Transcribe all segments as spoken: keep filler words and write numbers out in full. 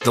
The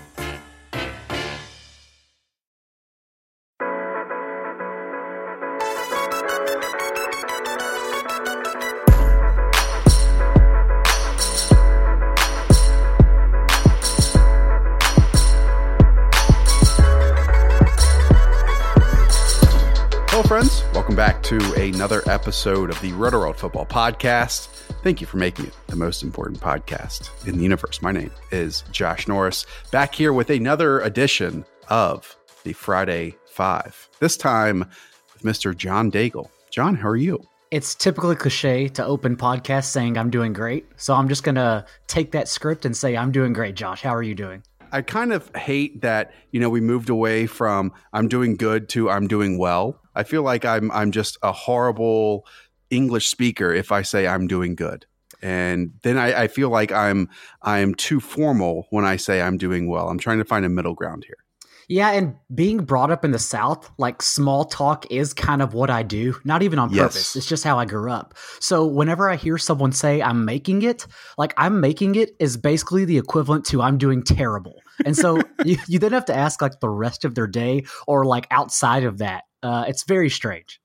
Friends, welcome back to another episode of the Rotoworld Football Podcast. Thank you for making it the most important podcast in the universe. My name is Josh Norris, back here with another edition of the Friday Five, this time with Mister John Daigle. John, how are you? It's typically cliche to open podcasts saying I'm doing great, so I'm just going to take that script and say I'm doing great, Josh. How are you doing? I kind of hate that, you know, we moved away from I'm doing good to I'm doing well. I feel like I'm I'm just a horrible English speaker if I say I'm doing good. And then I, I feel like I'm I'm too formal when I say I'm doing well. I'm trying to find a middle ground here. Yeah, and being brought up in the South, like small talk is kind of what I do. Not even on yes. purpose. It's just how I grew up. So whenever I hear someone say I'm making it, like I'm making it is basically the equivalent to I'm doing terrible. And so you, you then have to ask like the rest of their day or like outside of that. Uh, it's very strange.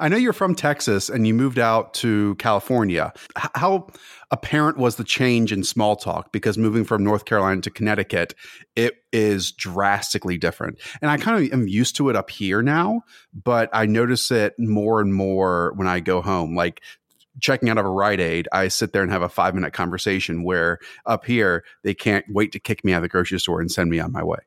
I know you're from Texas and you moved out to California. How apparent was the change in small talk? Because moving from North Carolina to Connecticut, it is drastically different. And I kind of am used to it up here now, but I notice it more and more when I go home. Like checking out of a Rite Aid, I sit there and have a five minute conversation where up here, they can't wait to kick me out of the grocery store and send me on my way.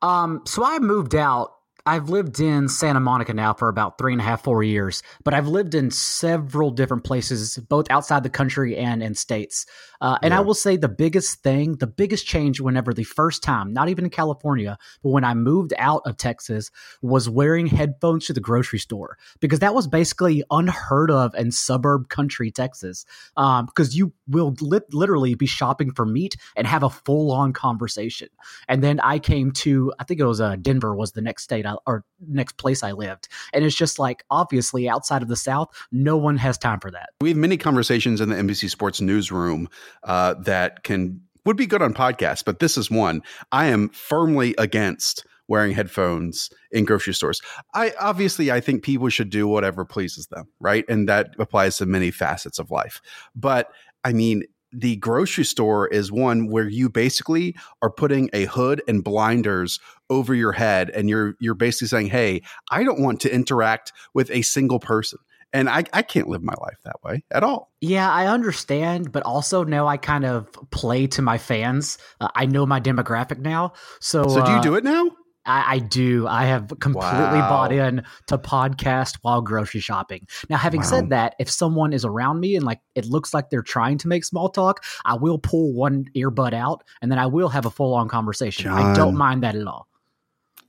Um, so I moved out. I've lived in Santa Monica now for about three and a half, four years, but I've lived in several different places, both outside the country and in states. Uh, and yeah. I will say the biggest thing, the biggest change whenever the first time, not even in California, but when I moved out of Texas was wearing headphones to the grocery store because that was basically unheard of in suburb country Texas um, because you will li- literally be shopping for meat and have a full-on conversation. And then I came to, I think it was uh, Denver was the next state I or next place I lived. And it's just like, obviously, outside of the South, no one has time for that. We have many conversations in the N B C Sports newsroom uh, that can would be good on podcasts, but this is one. I am firmly against wearing headphones in grocery stores. I obviously, I think people should do whatever pleases them, right? And that applies to many facets of life. But I mean, the grocery store is one where you basically are putting a hood and blinders over your head and you're you're basically saying, hey, I don't want to interact with a single person. And I, I can't live my life that way at all. Yeah, I understand. But also now I kind of play to my fans. Uh, I know my demographic now. So, so do you uh, do it now? I, I do. I have completely wow. bought in to podcast while grocery shopping. Now, having wow. said that, if someone is around me and like it looks like they're trying to make small talk, I will pull one earbud out and then I will have a full on conversation. John, I don't mind that at all.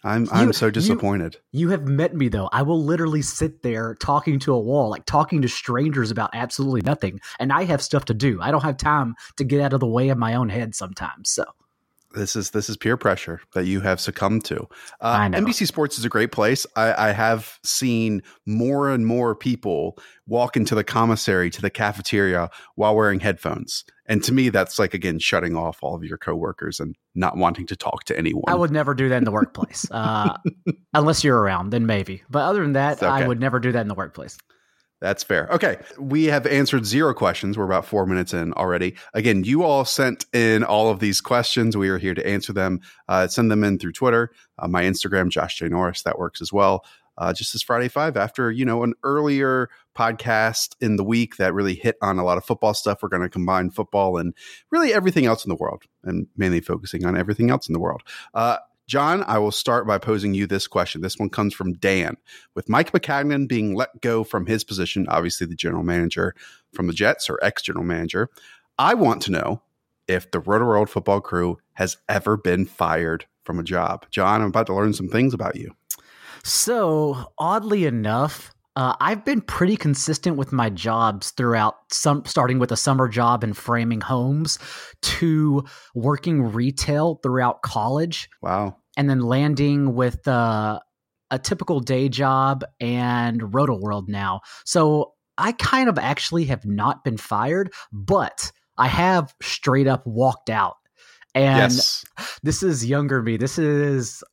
I'm I'm you, so disappointed. You, you have met me, though. I will literally sit there talking to a wall, like talking to strangers about absolutely nothing. And I have stuff to do. I don't have time to get out of the way of my own head sometimes. So. This is this is peer pressure that you have succumbed to. Uh, N B C Sports is a great place. I, I have seen more and more people walk into the commissary to the cafeteria while wearing headphones. And to me, that's like, again, shutting off all of your coworkers and not wanting to talk to anyone. I would never do that in the workplace uh, unless you're around, then maybe. But other than that, okay. I would never do that in the workplace. That's fair. Okay. We have answered zero questions. We're about four minutes in already. Again, you all sent in all of these questions. We are here to answer them. Uh, send them in through Twitter, uh, my Instagram, Josh J. Norris. That works as well. Uh, just this Friday Five, after, you know, an earlier podcast in the week that really hit on a lot of football stuff, we're going to combine football and really everything else in the world, and mainly focusing on everything else in the world. Uh, John, I will start by posing you this question. This one comes from Dan. With Mike Maccagnan being let go from his position, obviously the general manager from the Jets, or ex-general manager, I want to know if the Rotoworld Football Crew has ever been fired from a job. John, I'm about to learn some things about you. So, oddly enough, uh, I've been pretty consistent with my jobs throughout, some starting with a summer job in framing homes to working retail throughout college. Wow. And then landing with uh, a typical day job and Rotoworld now. So, I kind of actually have not been fired, but I have straight up walked out. And yes. This is younger me. This is...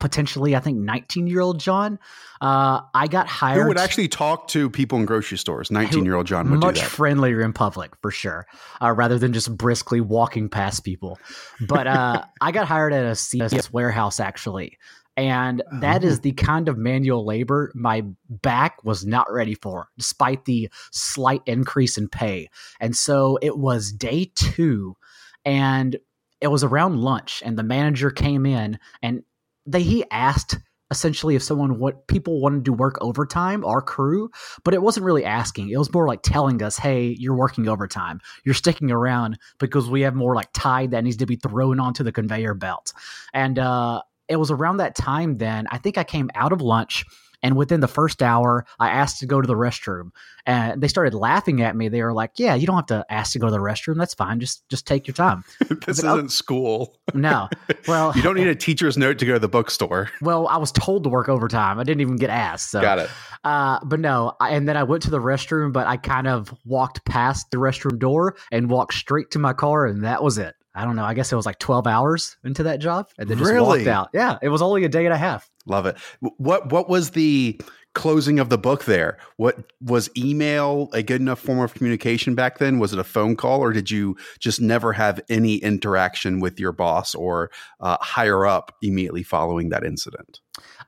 potentially, I think nineteen-year-old John. Uh, I got hired. Who would actually talk to people in grocery stores? nineteen-year-old John would do that. Much friendlier in public, for sure, uh, rather than just briskly walking past people. But uh, I got hired at a C S warehouse, actually. And that is the kind of manual labor my back was not ready for, despite the slight increase in pay. And so it was day two, and it was around lunch, and the manager came in and They, he asked essentially if someone what people wanted to work overtime, our crew, but it wasn't really asking. It was more like telling us, hey, you're working overtime. You're sticking around because we have more like tide that needs to be thrown onto the conveyor belt. And uh, it was around that time then, I think I came out of lunch, and within the first hour, I asked to go to the restroom. And they started laughing at me. They were like, yeah, you don't have to ask to go to the restroom. That's fine. Just just take your time. This like, isn't oh. school. No. Well, you don't need a teacher's note to go to the bookstore. Well, I was told to work overtime. I didn't even get asked. So. Got it. Uh, but no. I, and then I went to the restroom, but I kind of walked past the restroom door and walked straight to my car. And that was it. I don't know. I guess it was like twelve hours into that job. And then just really? walked out. Yeah. It was only a day and a half. Love it. What what was the closing of the book there? What was email a good enough form of communication back then? Was it a phone call, or did you just never have any interaction with your boss or uh, higher up immediately following that incident?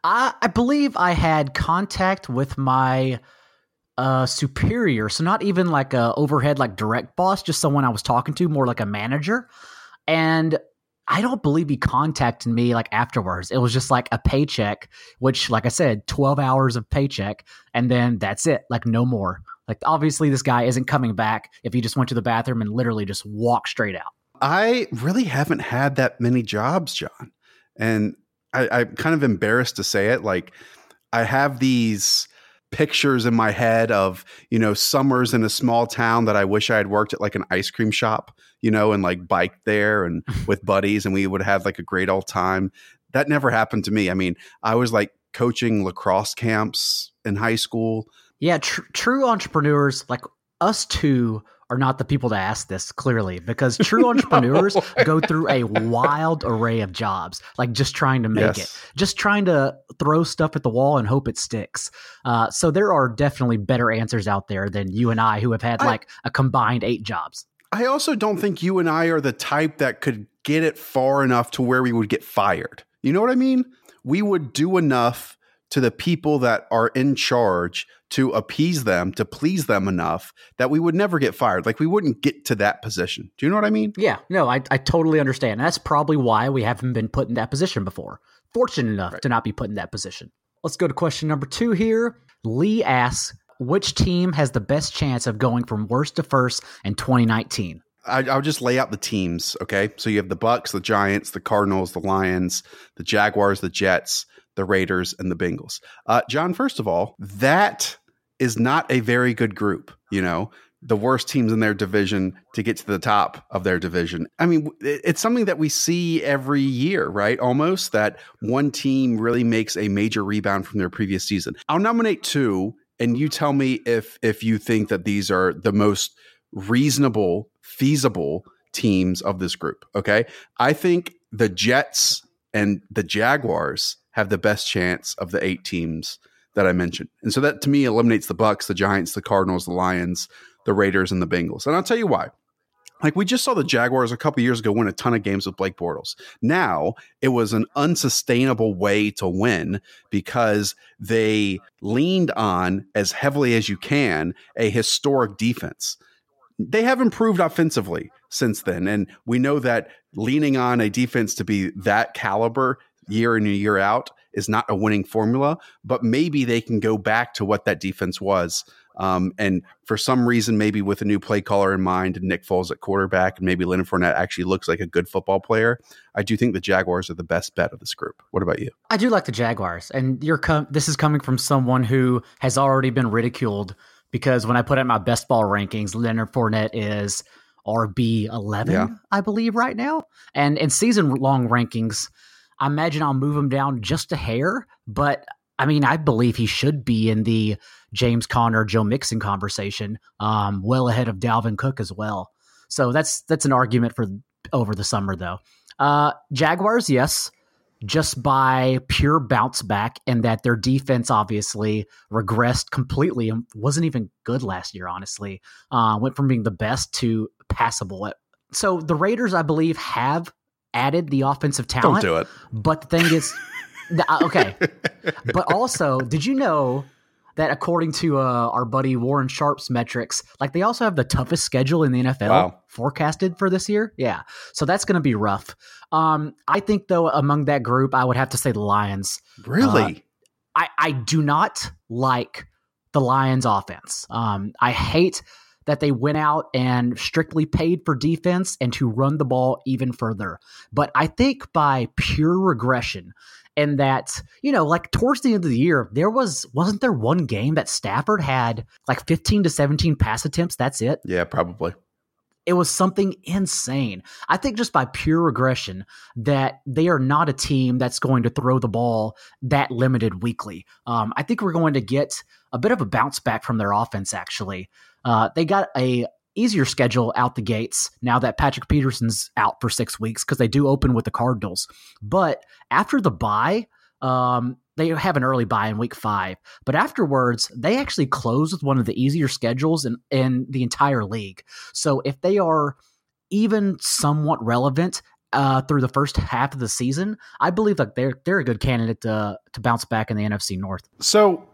I, I believe I had contact with my uh, superior. So not even like a overhead, like direct boss, just someone I was talking to, more like a manager. And I don't believe he contacted me like afterwards. It was just like a paycheck, which, like I said, twelve hours of paycheck, and then that's it. Like no more. Like obviously this guy isn't coming back if he just went to the bathroom and literally just walked straight out. I really haven't had that many jobs, John. And I, I'm kind of embarrassed to say it. Like I have these pictures in my head of, you know, summers in a small town that I wish I had worked at like an ice cream shop, you know, and like biked there and with buddies, and we would have like a great old time. That never happened to me. I mean, I was like coaching lacrosse camps in high school. Yeah. Tr- true entrepreneurs like us two are not the people to ask this, clearly, because true entrepreneurs no. go through a wild array of jobs, like just trying to make yes. it, just trying to throw stuff at the wall and hope it sticks. Uh, so there are definitely better answers out there than you and I, who have had I, like a combined eight jobs. I also don't think you and I are the type that could get it far enough to where we would get fired. You know what I mean? We would do enough to the people that are in charge to appease them, to please them enough that we would never get fired. Like we wouldn't get to that position. Do you know what I mean? Yeah, no, I, I totally understand. And that's probably why we haven't been put in that position before. Fortunate enough right. to not be put in that position. Let's go to question number two here. Lee asks, which team has the best chance of going from worst to first in twenty nineteen? I, I'll just lay out the teams. Okay. So you have the Bucks, the Giants, the Cardinals, the Lions, the Jaguars, the Jets, the Raiders, and the Bengals. Uh, John, first of all, that is not a very good group. You know, the worst teams in their division to get to the top of their division. I mean, it's something that we see every year, right? Almost that one team really makes a major rebound from their previous season. I'll nominate two, and you tell me if if you think that these are the most reasonable, feasible teams of this group. Okay. I think the Jets and the Jaguars have the best chance of the eight teams that I mentioned. And so that to me eliminates the Bucs, the Giants, the Cardinals, the Lions, the Raiders, and the Bengals. And I'll tell you why. Like, we just saw the Jaguars a couple years ago win a ton of games with Blake Bortles. Now it was an unsustainable way to win because they leaned on, as heavily as you can, a historic defense. They have improved offensively since then. And we know that leaning on a defense to be that caliber year in and year out is not a winning formula, but maybe they can go back to what that defense was. Um, and for some reason, maybe with a new play caller in mind, Nick Foles at quarterback, and maybe Leonard Fournette actually looks like a good football player. I do think the Jaguars are the best bet of this group. What about you? I do like the Jaguars. And you're com- this is coming from someone who has already been ridiculed because when I put out my best ball rankings, Leonard Fournette is R B eleven, yeah. I believe, right now. And in season-long rankings, I imagine I'll move him down just a hair, but I mean, I believe he should be in the James Conner, Joe Mixon conversation, um, well ahead of Dalvin Cook as well. So that's that's an argument for over the summer, though. Uh, Jaguars, yes, just by pure bounce back, and that their defense obviously regressed completely and wasn't even good last year, honestly. Uh, went from being the best to passable. So the Raiders, I believe, have added the offensive talent. Don't do it. But the thing is... Okay, but also, did you know that according to uh, our buddy Warren Sharp's metrics, like they also have the toughest schedule in the N F L wow. forecasted for this year? Yeah, so that's going to be rough. Um, I think, though, among that group, I would have to say the Lions. Really? Uh, I, I do not like the Lions offense. Um, I hate that they went out and strictly paid for defense and to run the ball even further. But I think by pure regression – and that, you know, like towards the end of the year, there was, wasn't there one game that Stafford had like fifteen to seventeen pass attempts? That's it. Yeah, probably. It was something insane. I think just by pure regression that they are not a team that's going to throw the ball that limited weekly. Um, I think we're going to get a bit of a bounce back from their offense, actually. Uh, they got a easier schedule out the gates now that Patrick Peterson's out for six weeks because they do open with the Cardinals. But after the bye, um, they have an early bye in week five. But afterwards, they actually close with one of the easier schedules in, in the entire league. So if they are even somewhat relevant uh, through the first half of the season, I believe like they're they're a good candidate to to bounce back in the N F C North. So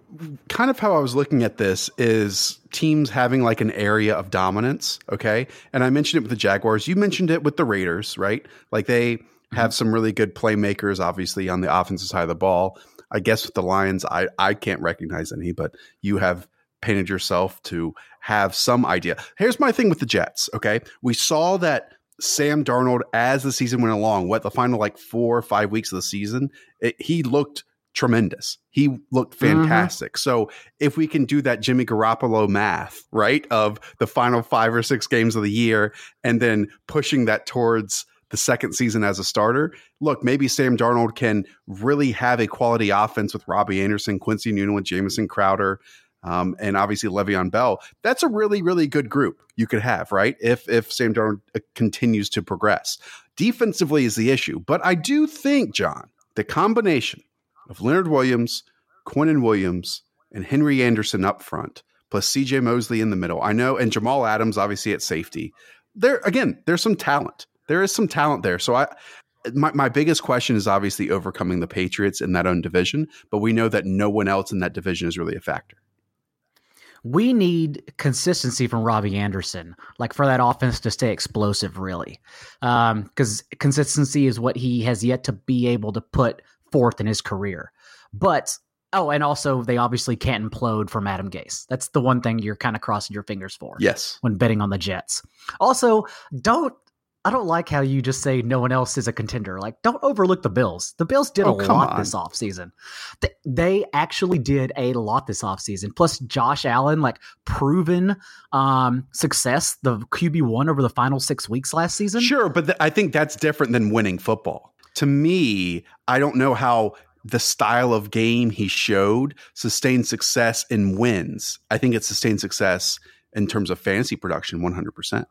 kind of how I was looking at this is teams having like an area of dominance. Okay. And I mentioned it with the Jaguars. You mentioned it with the Raiders, right? Like they have some really good playmakers, obviously on the offensive side of the ball. I guess with the Lions, I, I can't recognize any, but you have painted yourself to have some idea. Here's my thing with the Jets. Okay. We saw that Sam Darnold, as the season went along, what the final like four or five weeks of the season, it, he looked tremendous. He looked fantastic. Mm-hmm. So if we can do that Jimmy Garoppolo math, right, of the final five or six games of the year and then pushing that towards the second season as a starter, look, maybe Sam Darnold can really have a quality offense with Robbie Anderson, Quincy Newton, with Jameson Crowder, um, and obviously Le'Veon Bell. That's a really, really good group you could have, right, if, if Sam Darnold continues to progress. Defensively is the issue. But I do think, John, the combination of Leonard Williams, Quinnen Williams, and Henry Anderson up front, plus C J. Mosley in the middle. I know, and Jamal Adams, obviously, at safety. There, again, there's some talent. There is some talent there. So I, my, my biggest question is obviously overcoming the Patriots in that own division, but we know that no one else in that division is really a factor. We need consistency from Robbie Anderson, like for that offense to stay explosive, really, um, because consistency is what he has yet to be able to put fourth in his career. But oh, and also they obviously can't implode from Adam Gase. That's the one thing you're kind of crossing your fingers for. Yes, when betting on the Jets. Also, don't I don't like how you just say no one else is a contender. Like, don't overlook the Bills. The Bills did oh, a lot on. this offseason. They, they actually did a lot this offseason. Plus Josh Allen, like proven um, success, the Q B one over the final six weeks last season. Sure, but th- I think that's different than winning football. To me, I don't know how the style of game he showed sustained success in wins. I think it's sustained success in terms of fantasy production, one hundred percent.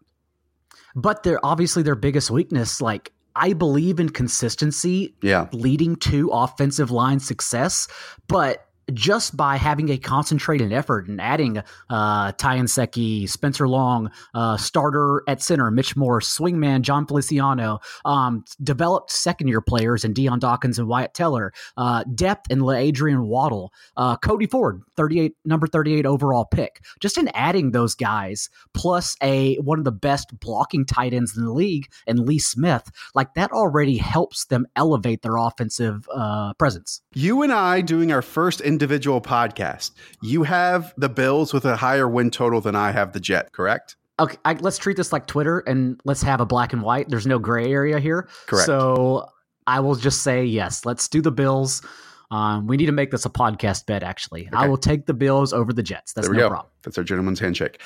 But they're obviously their biggest weakness. Like, I believe in consistency yeah. leading to offensive line success, but just by having a concentrated effort and adding uh, Ty Inseki, Spencer Long, uh, starter at center, Mitch Moore, swingman, John Feliciano, um, developed second-year players in Deion Dawkins and Wyatt Teller, uh, depth in LaAdrian Waddle, uh, Cody Ford, thirty-eight, number thirty-eight overall pick. Just in adding those guys, plus a one of the best blocking tight ends in the league, and Lee Smith, like that already helps them elevate their offensive uh, presence. You and I doing our first individual podcast. You have the Bills with a higher win total than I have the Jets, correct? Okay, I, let's treat this like Twitter and let's have a black and white. There's no gray area here. Correct. So I will just say yes. Let's do the Bills. Um, we need to make this a podcast bet, actually. Okay. I will take the Bills over the Jets. That's no go. problem. That's our gentleman's handshake.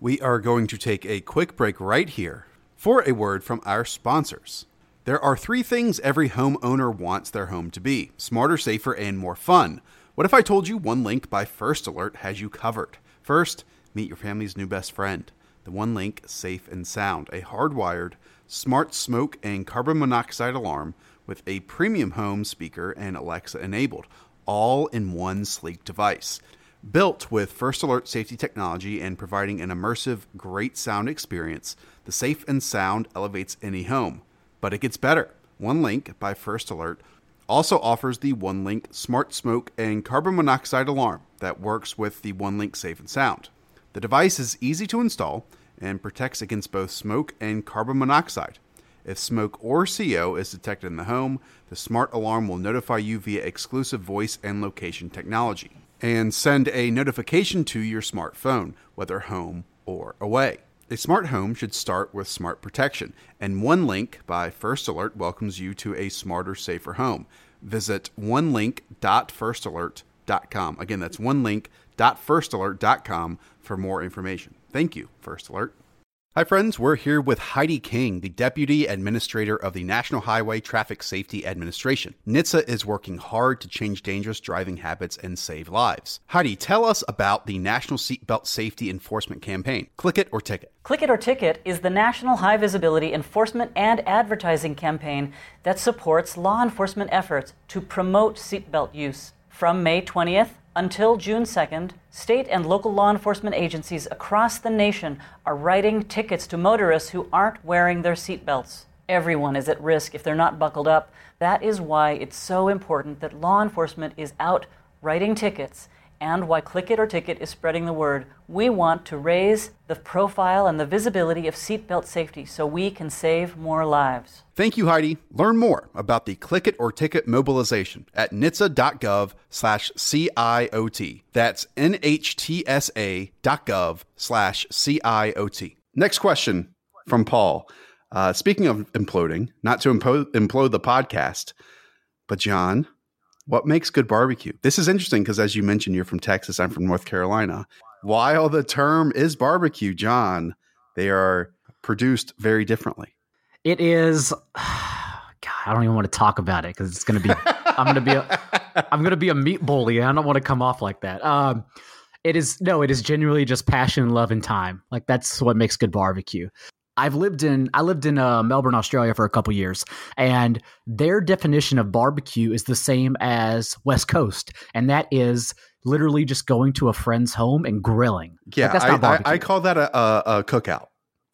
We are going to take a quick break right here for a word from our sponsors. There are three things every homeowner wants their home to be: smarter, safer, and more fun. What if I told you OneLink by First Alert has you covered? First, meet your family's new best friend, the OneLink Safe and Sound, a hardwired, smart smoke and carbon monoxide alarm with a premium home speaker and Alexa enabled, all in one sleek device. Built with First Alert safety technology and providing an immersive, great sound experience, the Safe and Sound elevates any home. But it gets better. OneLink by First Alert also offers the OneLink Smart Smoke and Carbon Monoxide Alarm that works with the OneLink Safe and Sound. The device is easy to install and protects against both smoke and carbon monoxide. If smoke or C O is detected in the home, the smart alarm will notify you via exclusive voice and location technology and send a notification to your smartphone, whether home or away. A smart home should start with smart protection, and OneLink by First Alert welcomes you to a smarter, safer home. Visit one link dot first alert dot com. Again, that's one link dot first alert dot com for more information. Thank you, First Alert. Hi friends, we're here with Heidi King, the Deputy Administrator of the National Highway Traffic Safety Administration. N H T S A is working hard to change dangerous driving habits and save lives. Heidi, tell us about the National Seatbelt Safety Enforcement Campaign. Click It or Ticket. Click It or Ticket is the National High Visibility Enforcement and Advertising Campaign that supports law enforcement efforts to promote seatbelt use. From May twentieth until June second, state and local law enforcement agencies across the nation are writing tickets to motorists who aren't wearing their seatbelts. Everyone is at risk if they're not buckled up. That is why it's so important that law enforcement is out writing tickets, and why Click It or Ticket is spreading the word. We want to raise the profile and the visibility of seatbelt safety so we can save more lives. Thank you, Heidi. Learn more about the Click It or Ticket mobilization at N H T S A dot gov slash C I O T. That's N H T S A dot gov slash C I O T. Next question from Paul. Uh, speaking of imploding, not to impo- implode the podcast, but John, what makes good barbecue? This is interesting because, as you mentioned, you're from Texas. I'm from North Carolina. While the term is barbecue, John, they are produced very differently. It is. God, I don't even want to talk about it because it's going to be. I'm going to be. A, I'm going to be a meat bully. I don't want to come off like that. Um, it is no. It is genuinely just passion, love, and time. Like that's what makes good barbecue. I've lived in I lived in uh, Melbourne, Australia for a couple years, and their definition of barbecue is the same as West Coast, and that is literally just going to a friend's home and grilling. Yeah, like that's not I, I, I call that a, a, a cookout.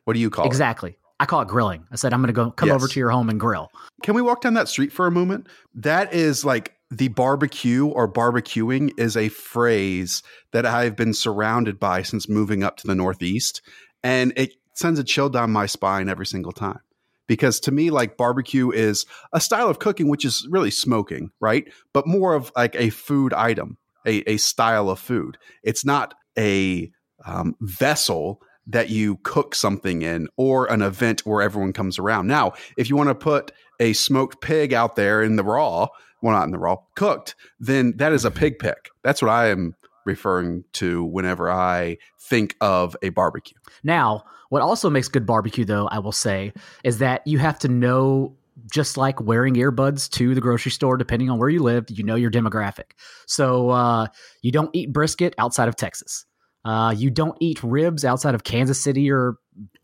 What do you call exactly. it? Exactly. I call it grilling. I said I'm going to go come yes. over to your home and grill. Can we walk down that street for a moment? That is like the barbecue or barbecuing is a phrase that I've been surrounded by since moving up to the Northeast, and it sends a chill down my spine every single time, because to me, like, barbecue is a style of cooking, which is really smoking, right? But more of like a food item, a, a style of food. It's not a um, vessel that you cook something in or an event where everyone comes around. Now, if you want to put a smoked pig out there in the raw, well, not in the raw, cooked, then that is a pig pick. That's what I am referring to whenever I think of a barbecue. Now, what also makes good barbecue, though, I will say, is that you have to know, just like wearing earbuds to the grocery store, depending on where you live, you know your demographic. So uh, you don't eat brisket outside of Texas. Uh, you don't eat ribs outside of Kansas City or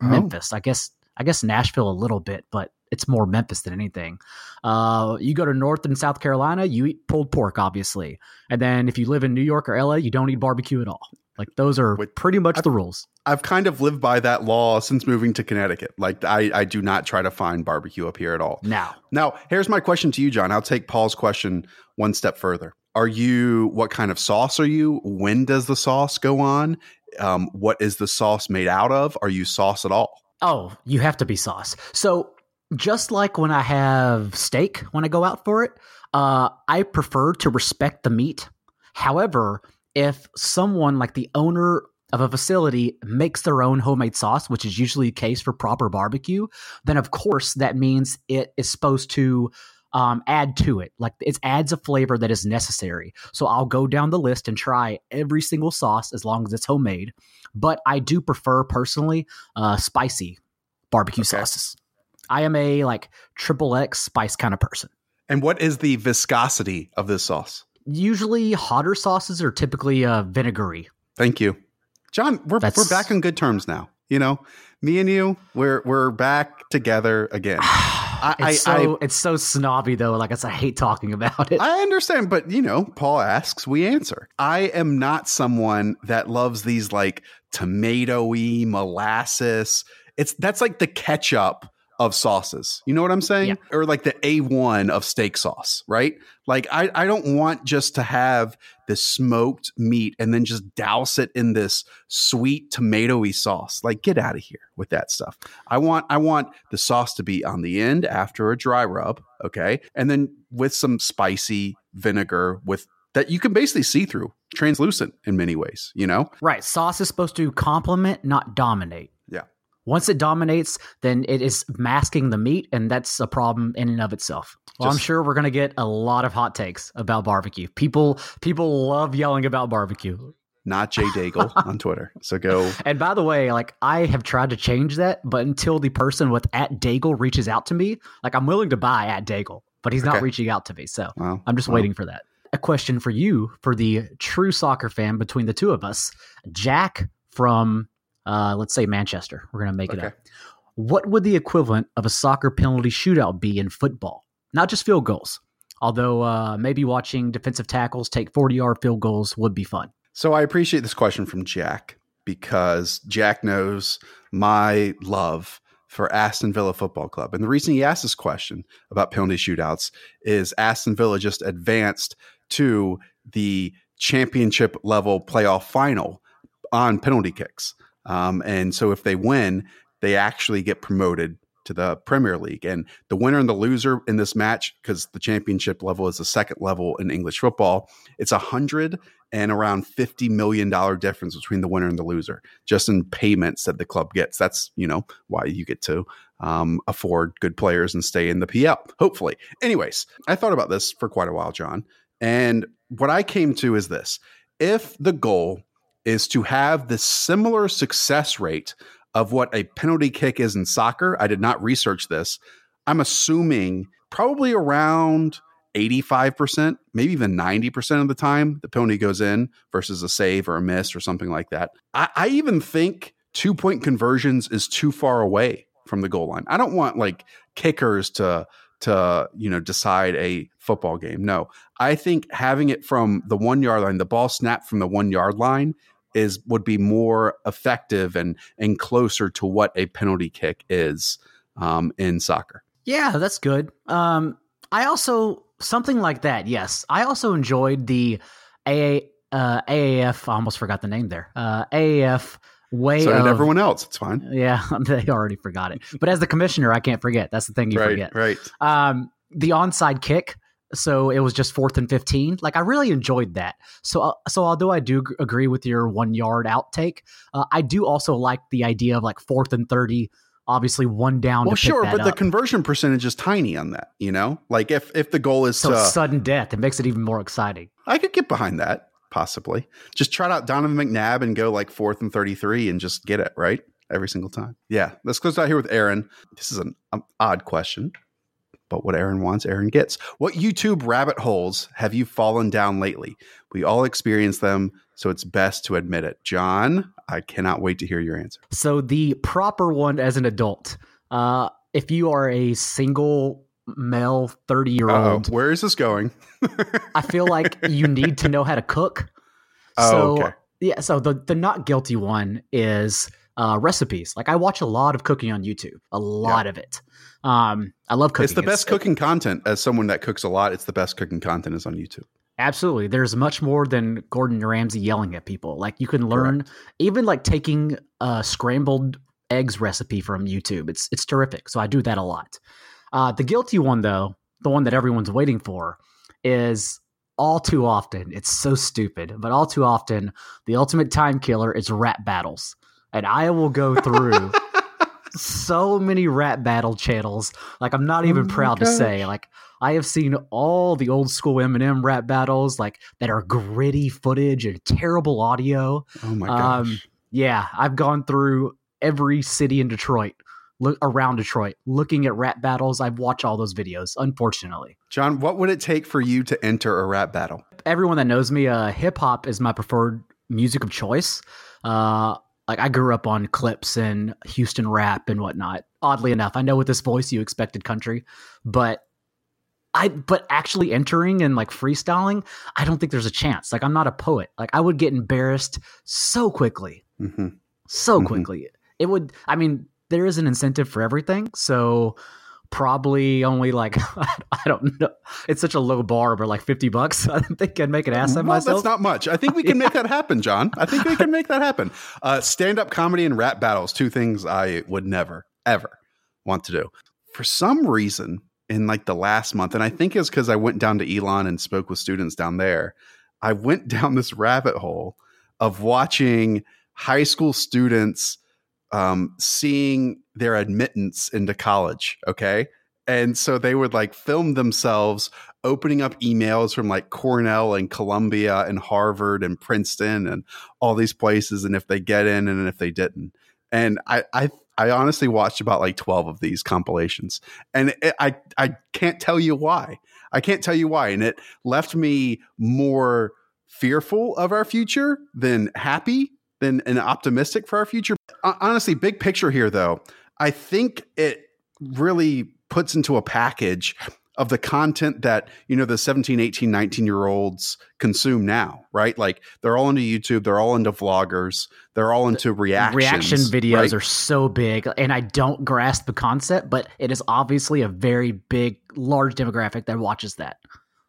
Memphis. Oh. I guess I guess Nashville a little bit, but it's more Memphis than anything. Uh, you go to North and South Carolina, you eat pulled pork, obviously. And then if you live in New York or L A, you don't eat barbecue at all. Like those are With, pretty much I've, the rules. I've kind of lived by that law since moving to Connecticut. Like I, I do not try to find barbecue up here at all. Now, now here's my question to you, John. I'll take Paul's question one step further. Are you, what kind of sauce are you? When does the sauce go on? Um, what is the sauce made out of? Are you sauce at all? Oh, you have to be sauce. So just like when I have steak, when I go out for it, uh, I prefer to respect the meat. However, if someone like the owner of a facility makes their own homemade sauce, which is usually the case for proper barbecue, then of course that means it is supposed to um, add to it. Like it adds a flavor that is necessary. So I'll go down the list and try every single sauce as long as it's homemade. But I do prefer personally uh, spicy barbecue okay. sauces. I am a like triple X spice kind of person. And what is the viscosity of this sauce? Usually hotter sauces are typically uh, vinegary. Thank you. John, we're That's... we're back on good terms now. You know, me and you, we're we're back together again. I, it's, I, so, I, it's so snobby, though. Like I said, I hate talking about it. I understand. But, you know, Paul asks, we answer. I am not someone that loves these like tomatoey molasses. It's that's like the ketchup of sauces. You know what I'm saying? Yeah. Or like the A one of steak sauce, right? Like I, I don't want just to have this smoked meat and then just douse it in this sweet tomatoey sauce. Like get out of here with that stuff. I want I want the sauce to be on the end after a dry rub, okay? And then with some spicy vinegar with that you can basically see through, translucent in many ways, you know? Right. Sauce is supposed to complement, not dominate. Yeah. Once it dominates, then it is masking the meat, and that's a problem in and of itself. Well, Just, I'm sure we're going to get a lot of hot takes about barbecue. People people love yelling about barbecue. Not Jay Daigle on Twitter. So go. And by the way, like I have tried to change that, but until the person with at Daigle reaches out to me, like I'm willing to buy at Daigle, but he's not okay. reaching out to me. So well, I'm just well. waiting for that. A question for you, for the true soccer fan between the two of us, Jack from... Uh, let's say Manchester. We're going to make okay. it up. What would the equivalent of a soccer penalty shootout be in football? Not just field goals, although uh, maybe watching defensive tackles take forty-yard field goals would be fun. So I appreciate this question from Jack because Jack knows my love for Aston Villa Football Club. And the reason he asked this question about penalty shootouts is Aston Villa just advanced to the championship level playoff final on penalty kicks. Um, and so if they win, they actually get promoted to the Premier League. And the winner and the loser in this match, because the championship level is the second level in English football, it's a hundred and around fifty million dollars difference between the winner and the loser, just in payments that the club gets. That's, you know, why you get to um, afford good players and stay in the P L, hopefully. Anyways, I thought about this for quite a while, John. And what I came to is this. If the goal is to have the similar success rate of what a penalty kick is in soccer. I did not research this. I'm assuming probably around eighty-five percent, maybe even ninety percent of the time, the penalty goes in versus a save or a miss or something like that. I, I even think two-point conversions is too far away from the goal line. I don't want like kickers to to, you know, decide a football game. No, I think having it from the one yard line, the ball snapped from the one yard line is would be more effective and, and closer to what a penalty kick is um, in soccer. Yeah, that's good. Um, I also something like that. Yes. I also enjoyed the A A, uh, A A F. I almost forgot the name there. Uh, A A F. Way so did everyone else. It's fine. Yeah, they already forgot it. But as the commissioner, I can't forget. That's the thing you right, forget. Right. Um, the onside kick. So it was just fourth and fifteen. Like I really enjoyed that. So, uh, so although I do agree with your one yard outtake, uh, I do also like the idea of like fourth and thirty. Obviously, one down. Well, to sure, but up. The conversion percentage is tiny on that. You know, like if if the goal is so to, sudden death, it makes it even more exciting. I could get behind that. Possibly just trot out Donovan McNabb and go like fourth and thirty-three and just get it right every single time. Yeah. Let's close out here with Aaron. This is an um, odd question, but what Aaron wants, Aaron gets. What YouTube rabbit holes have you fallen down lately? We all experience them, so it's best to admit it. John, I cannot wait to hear your answer. So the proper one as an adult, uh, if you are a single male thirty-year-old. Where is this going? I feel like you need to know how to cook. So, oh, okay. Yeah, so the, the not guilty one is uh, recipes. Like I watch a lot of cooking on YouTube, a lot yeah. of it. Um, I love cooking. It's the best it's, cooking it, content. As someone that cooks a lot, it's the best cooking content is on YouTube. Absolutely. There's much more than Gordon Ramsay yelling at people. Like you can learn Correct. even like taking a scrambled eggs recipe from YouTube. It's it's terrific. So I do that a lot. Uh, the guilty one, though, the one that everyone's waiting for is all too often. It's so stupid, but all too often the ultimate time killer is rap battles. And I will go through so many rap battle channels. Like I'm not even oh proud gosh. to say like I have seen all the old school Eminem rap battles like that are gritty footage and terrible audio. Oh, my gosh. Um, yeah, I've gone through every city in Detroit, look around Detroit, looking at rap battles. I've watched all those videos, unfortunately. John, what would it take for you to enter a rap battle? Everyone that knows me, uh, hip hop is my preferred music of choice. Uh, like I grew up on clips and Houston rap and whatnot. Oddly enough, I know with this voice you expected country, but I, but actually entering and like freestyling, I don't think there's a chance. Like I'm not a poet. Like I would get embarrassed so quickly, mm-hmm. so quickly. Mm-hmm. It would, I mean, there is an incentive for everything. So probably only like, I don't know. It's such a low bar, but like fifty bucks. I think I'd make an ass of well, myself. That's not much. I think we can yeah. make that happen, John. I think we can make that happen. Uh, stand-up comedy and rap battles, two things I would never, ever want to do. For some reason in like the last month, and I think it's because I went down to Elon and spoke with students down there. I went down this rabbit hole of watching high school students um, seeing their admittance into college. Okay. And so they would like film themselves opening up emails from like Cornell and Columbia and Harvard and Princeton and all these places. And if they get in and if they didn't. And I, I, I honestly watched about like twelve of these compilations and it, I, I can't tell you why. I can't tell you why. And it left me more fearful of our future than happy than and optimistic for our future. Honestly, big picture here, though, I think it really puts into a package of the content that, you know, the seventeen, eighteen, nineteen year olds consume now, right? Like they're all into YouTube. They're all into vloggers. They're all into reactions. Reaction videos right? are so big. And I don't grasp the concept, but it is obviously a very big, large demographic that watches that.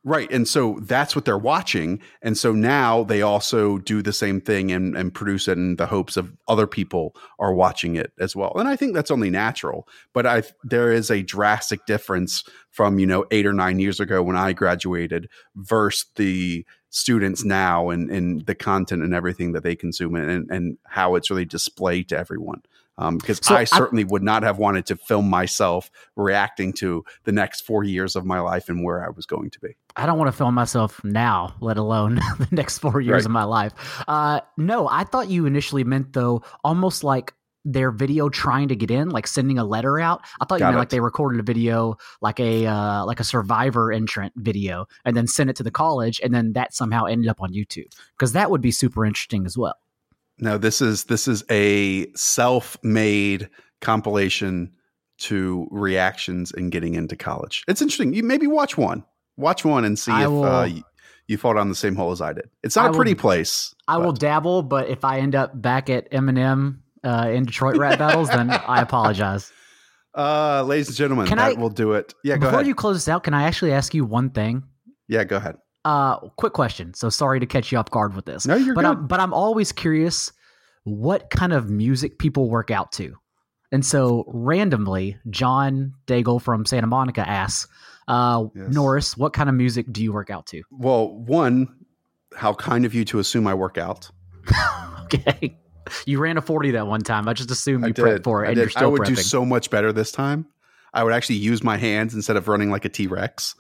Right. And so that's what they're watching. And so now they also do the same thing and, and produce it in the hopes of other people are watching it as well. And I think that's only natural. But I there is a drastic difference from, you know, eight or nine years ago when I graduated versus the students now and, and the content and everything that they consume and, and how it's really displayed to everyone. Um, because so I certainly I, would not have wanted to film myself reacting to the next four years of my life and where I was going to be. I don't want to film myself now, let alone the next four years right. of my life. Uh, no, I thought you initially meant, though, almost like their video trying to get in, like sending a letter out. I thought Got you meant it. like they recorded a video, like a uh, like a survivor entrant video, and then sent it to the college. And then that somehow ended up on YouTube, because that would be super interesting as well. No, this is this is a self-made compilation to reactions and getting into college. It's interesting. You maybe watch one, watch one, and see I if will, uh, you, you fall down the same hole as I did. It's not I a pretty will, place. I but. will dabble, but if I end up back at Eminem uh, in Detroit rap battles, then I apologize. Uh, ladies and gentlemen, can that I, will do it. Yeah, go ahead. Before you close this out, can I actually ask you one thing? Yeah, go ahead. Uh, quick question. So sorry to catch you off guard with this. No, you're but good. I'm, but I'm always curious what kind of music people work out to. And so randomly, John Daigle from Santa Monica asks, uh, yes. Norris, what kind of music do you work out to? Well, one, how kind of you to assume I work out. Okay. You ran a forty that one time. I just assumed you prepped for it I and did. You're still I would prepping. do so much better this time. I would actually use my hands instead of running like a T-Rex.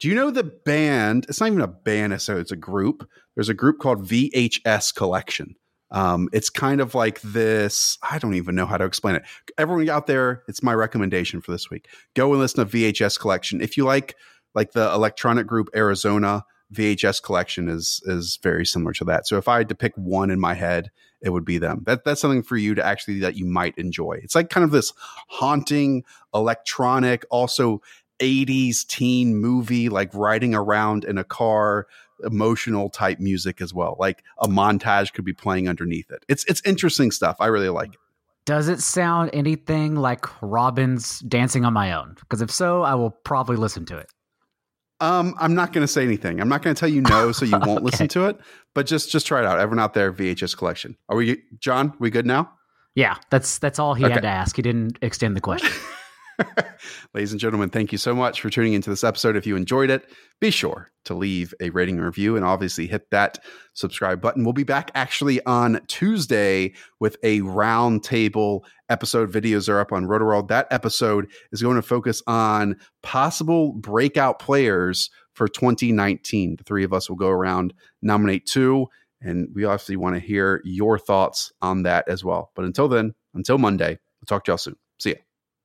Do you know the band? It's not even a band necessarily. It's a group. There's a group called V H S Collection. Um, it's kind of like this. I don't even know how to explain it. Everyone out there, it's my recommendation for this week. Go and listen to V H S Collection. If you like like the electronic group Arizona, V H S Collection is is very similar to that. So if I had to pick one in my head, it would be them. That that's something for you to actually that you might enjoy. It's like kind of this haunting, electronic, also eighties teen movie, like riding around in a car, emotional type music as well. Like a montage could be playing underneath it. It's it's interesting stuff. I really like it. Does it sound anything like Robin's Dancing on My Own? Because if so, I will probably listen to it. Um, I'm not going to say anything. I'm not going to tell you no, so you won't okay. listen to it. But just just try it out. Everyone out there, V H S Collection. Are we, John? We good now? Yeah, that's that's all he okay. had to ask. He didn't extend the question. Ladies and gentlemen, thank you so much for tuning into this episode. If you enjoyed it, be sure to leave a rating and review and obviously hit that subscribe button. We'll be back actually on Tuesday with a roundtable episode. Videos are up on Rotoworld. That episode is going to focus on possible breakout players for twenty nineteen. The three of us will go around, nominate two, and we obviously want to hear your thoughts on that as well. But until then, until Monday, we'll talk to y'all soon. See ya.